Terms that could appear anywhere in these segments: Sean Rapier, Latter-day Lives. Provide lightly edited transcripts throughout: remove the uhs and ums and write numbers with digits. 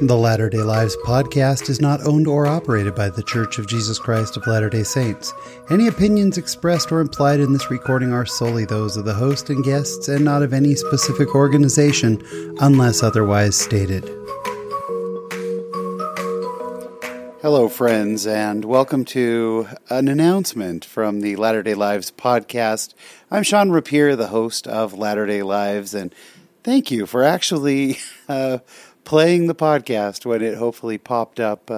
The Latter-day Lives podcast is not owned or operated by The Church of Jesus Christ of Latter-day Saints. Any opinions expressed or implied in this recording are solely those of the host and guests and not of any specific organization unless otherwise stated. Hello, friends, and welcome to an announcement from the Latter-day Lives podcast. I'm Sean Rapier, the host of Latter-day Lives, and thank you for actually... playing the podcast when it hopefully popped up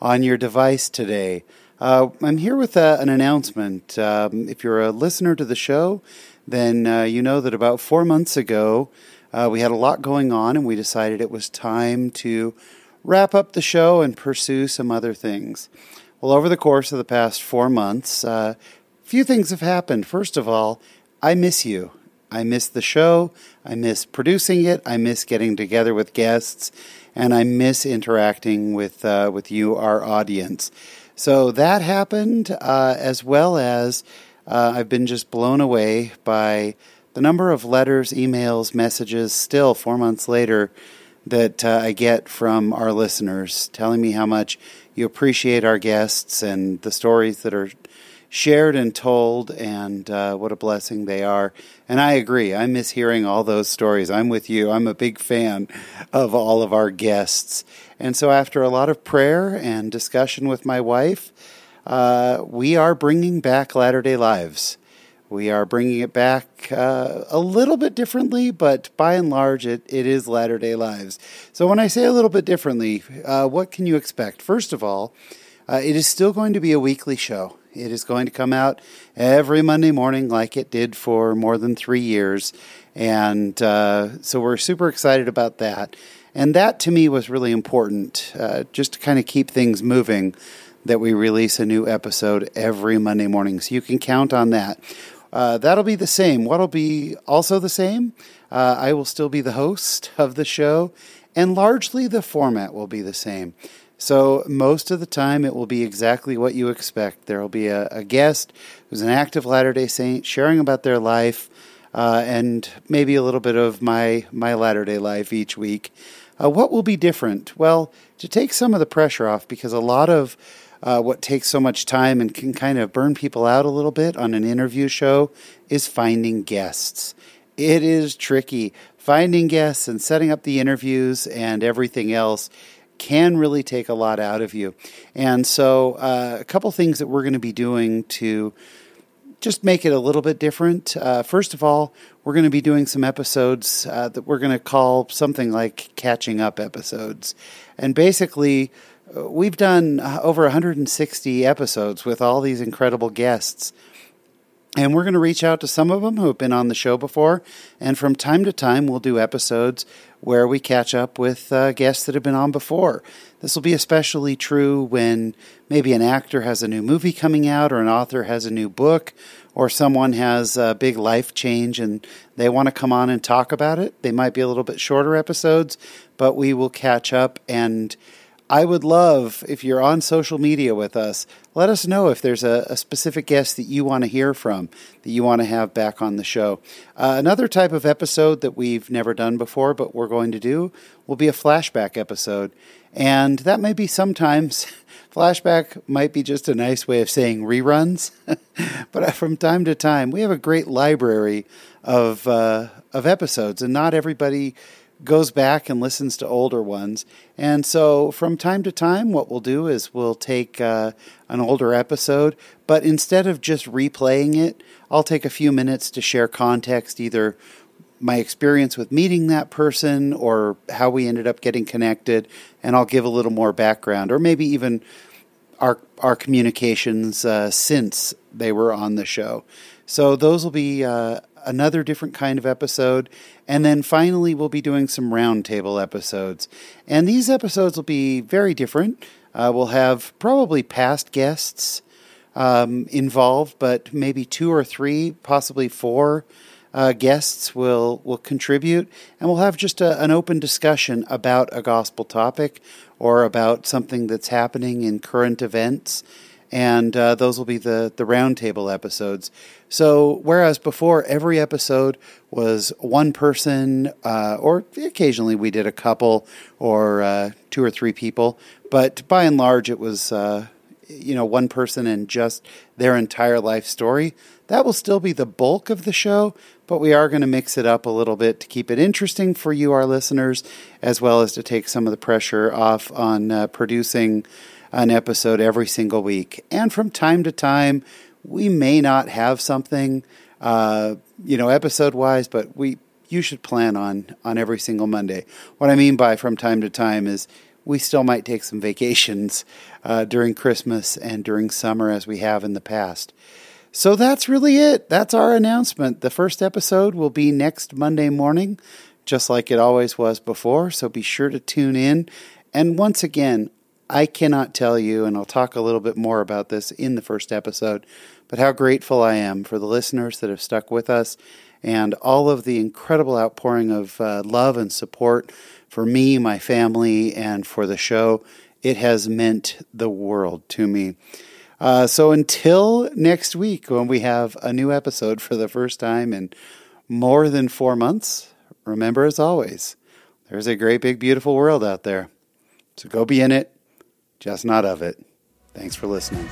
on your device today. I'm here with an announcement. If you're a listener to the show, then you know that about 4 months ago, we had a lot going on and we decided it was time to wrap up the show and pursue some other things. Well, over the course of the past 4 months, few things have happened. First of all, I miss you. I miss the show, I miss producing it, I miss getting together with guests, and I miss interacting with you, our audience. So that happened, as well as I've been just blown away by the number of letters, emails, messages, still 4 months later, that I get from our listeners telling me how much you appreciate our guests and the stories that are shared and told, and what a blessing they are. And I agree. I miss hearing all those stories. I'm with you. I'm a big fan of all of our guests. And so after a lot of prayer and discussion with my wife, we are bringing back Latter-day Lives. We are bringing it back a little bit differently, but by and large, it is Latter-day Lives. So when I say a little bit differently, what can you expect? First of all, it is still going to be a weekly show. It is going to come out every Monday morning like it did for more than 3 years. And so we're super excited about that. And that, to me, was really important, just to kind of keep things moving, that we release a new episode every Monday morning. So you can count on that. That'll be the same. What'll be also the same, I will still be the host of the show, and largely the format will be the same. So most of the time, it will be exactly what you expect. There will be a guest who's an active Latter-day Saint sharing about their life, and maybe a little bit of my Latter-day life each week. What will be different? Well, to take some of the pressure off, because a lot of what takes so much time and can kind of burn people out a little bit on an interview show is finding guests. It is tricky. Finding guests and setting up the interviews and everything else can really take a lot out of you. And so a couple things that we're going to be doing to just make it a little bit different. First of all, we're going to be doing some episodes that we're going to call something like catching up episodes. And basically, we've done over 160 episodes with all these incredible guests. And we're going to reach out to some of them who have been on the show before. And from time to time, we'll do episodes where we catch up with guests that have been on before. This will be especially true when maybe an actor has a new movie coming out, or an author has a new book, or someone has a big life change and they want to come on and talk about it. They might be a little bit shorter episodes, but we will catch up. And I would love, if you're on social media with us, let us know if there's a specific guest that you want to hear from, that you want to have back on the show. Another type of episode that we've never done before, but we're going to do, will be a flashback episode. And that may be sometimes, flashback might be just a nice way of saying reruns. But from time to time, we have a great library of episodes, and not everybody goes back and listens to older ones. And so from time to time, what we'll do is we'll take an older episode, but instead of just replaying it, I'll take a few minutes to share context, either my experience with meeting that person or how we ended up getting connected, and I'll give a little more background, or maybe even our communications since they were on the show. So those will be another different kind of episode. And then finally, we'll be doing some roundtable episodes. And these episodes will be very different. We'll have probably past guests involved, but maybe 2 or 3, possibly 4 guests will contribute. And we'll have just an open discussion about a gospel topic or about something that's happening in current events. And those will be the roundtable episodes. So whereas before, every episode was one person, or occasionally we did a couple or two or three people. But by and large, it was one person and just their entire life story. That will still be the bulk of the show, but we are going to mix it up a little bit to keep it interesting for you, our listeners, as well as to take some of the pressure off on producing an episode every single week. And from time to time, we may not have something, episode-wise, but you should plan on every single Monday. What I mean by from time to time is we still might take some vacations during Christmas and during summer as we have in the past. So that's really it. That's our announcement. The first episode will be next Monday morning, just like it always was before, so be sure to tune in. And once again, I cannot tell you, and I'll talk a little bit more about this in the first episode, but how grateful I am for the listeners that have stuck with us and all of the incredible outpouring of love and support for me, my family, and for the show. It has meant the world to me. So until next week, when we have a new episode for the first time in more than 4 months, remember, as always, there's a great, big, beautiful world out there. So go be in it. Just not of it. Thanks for listening.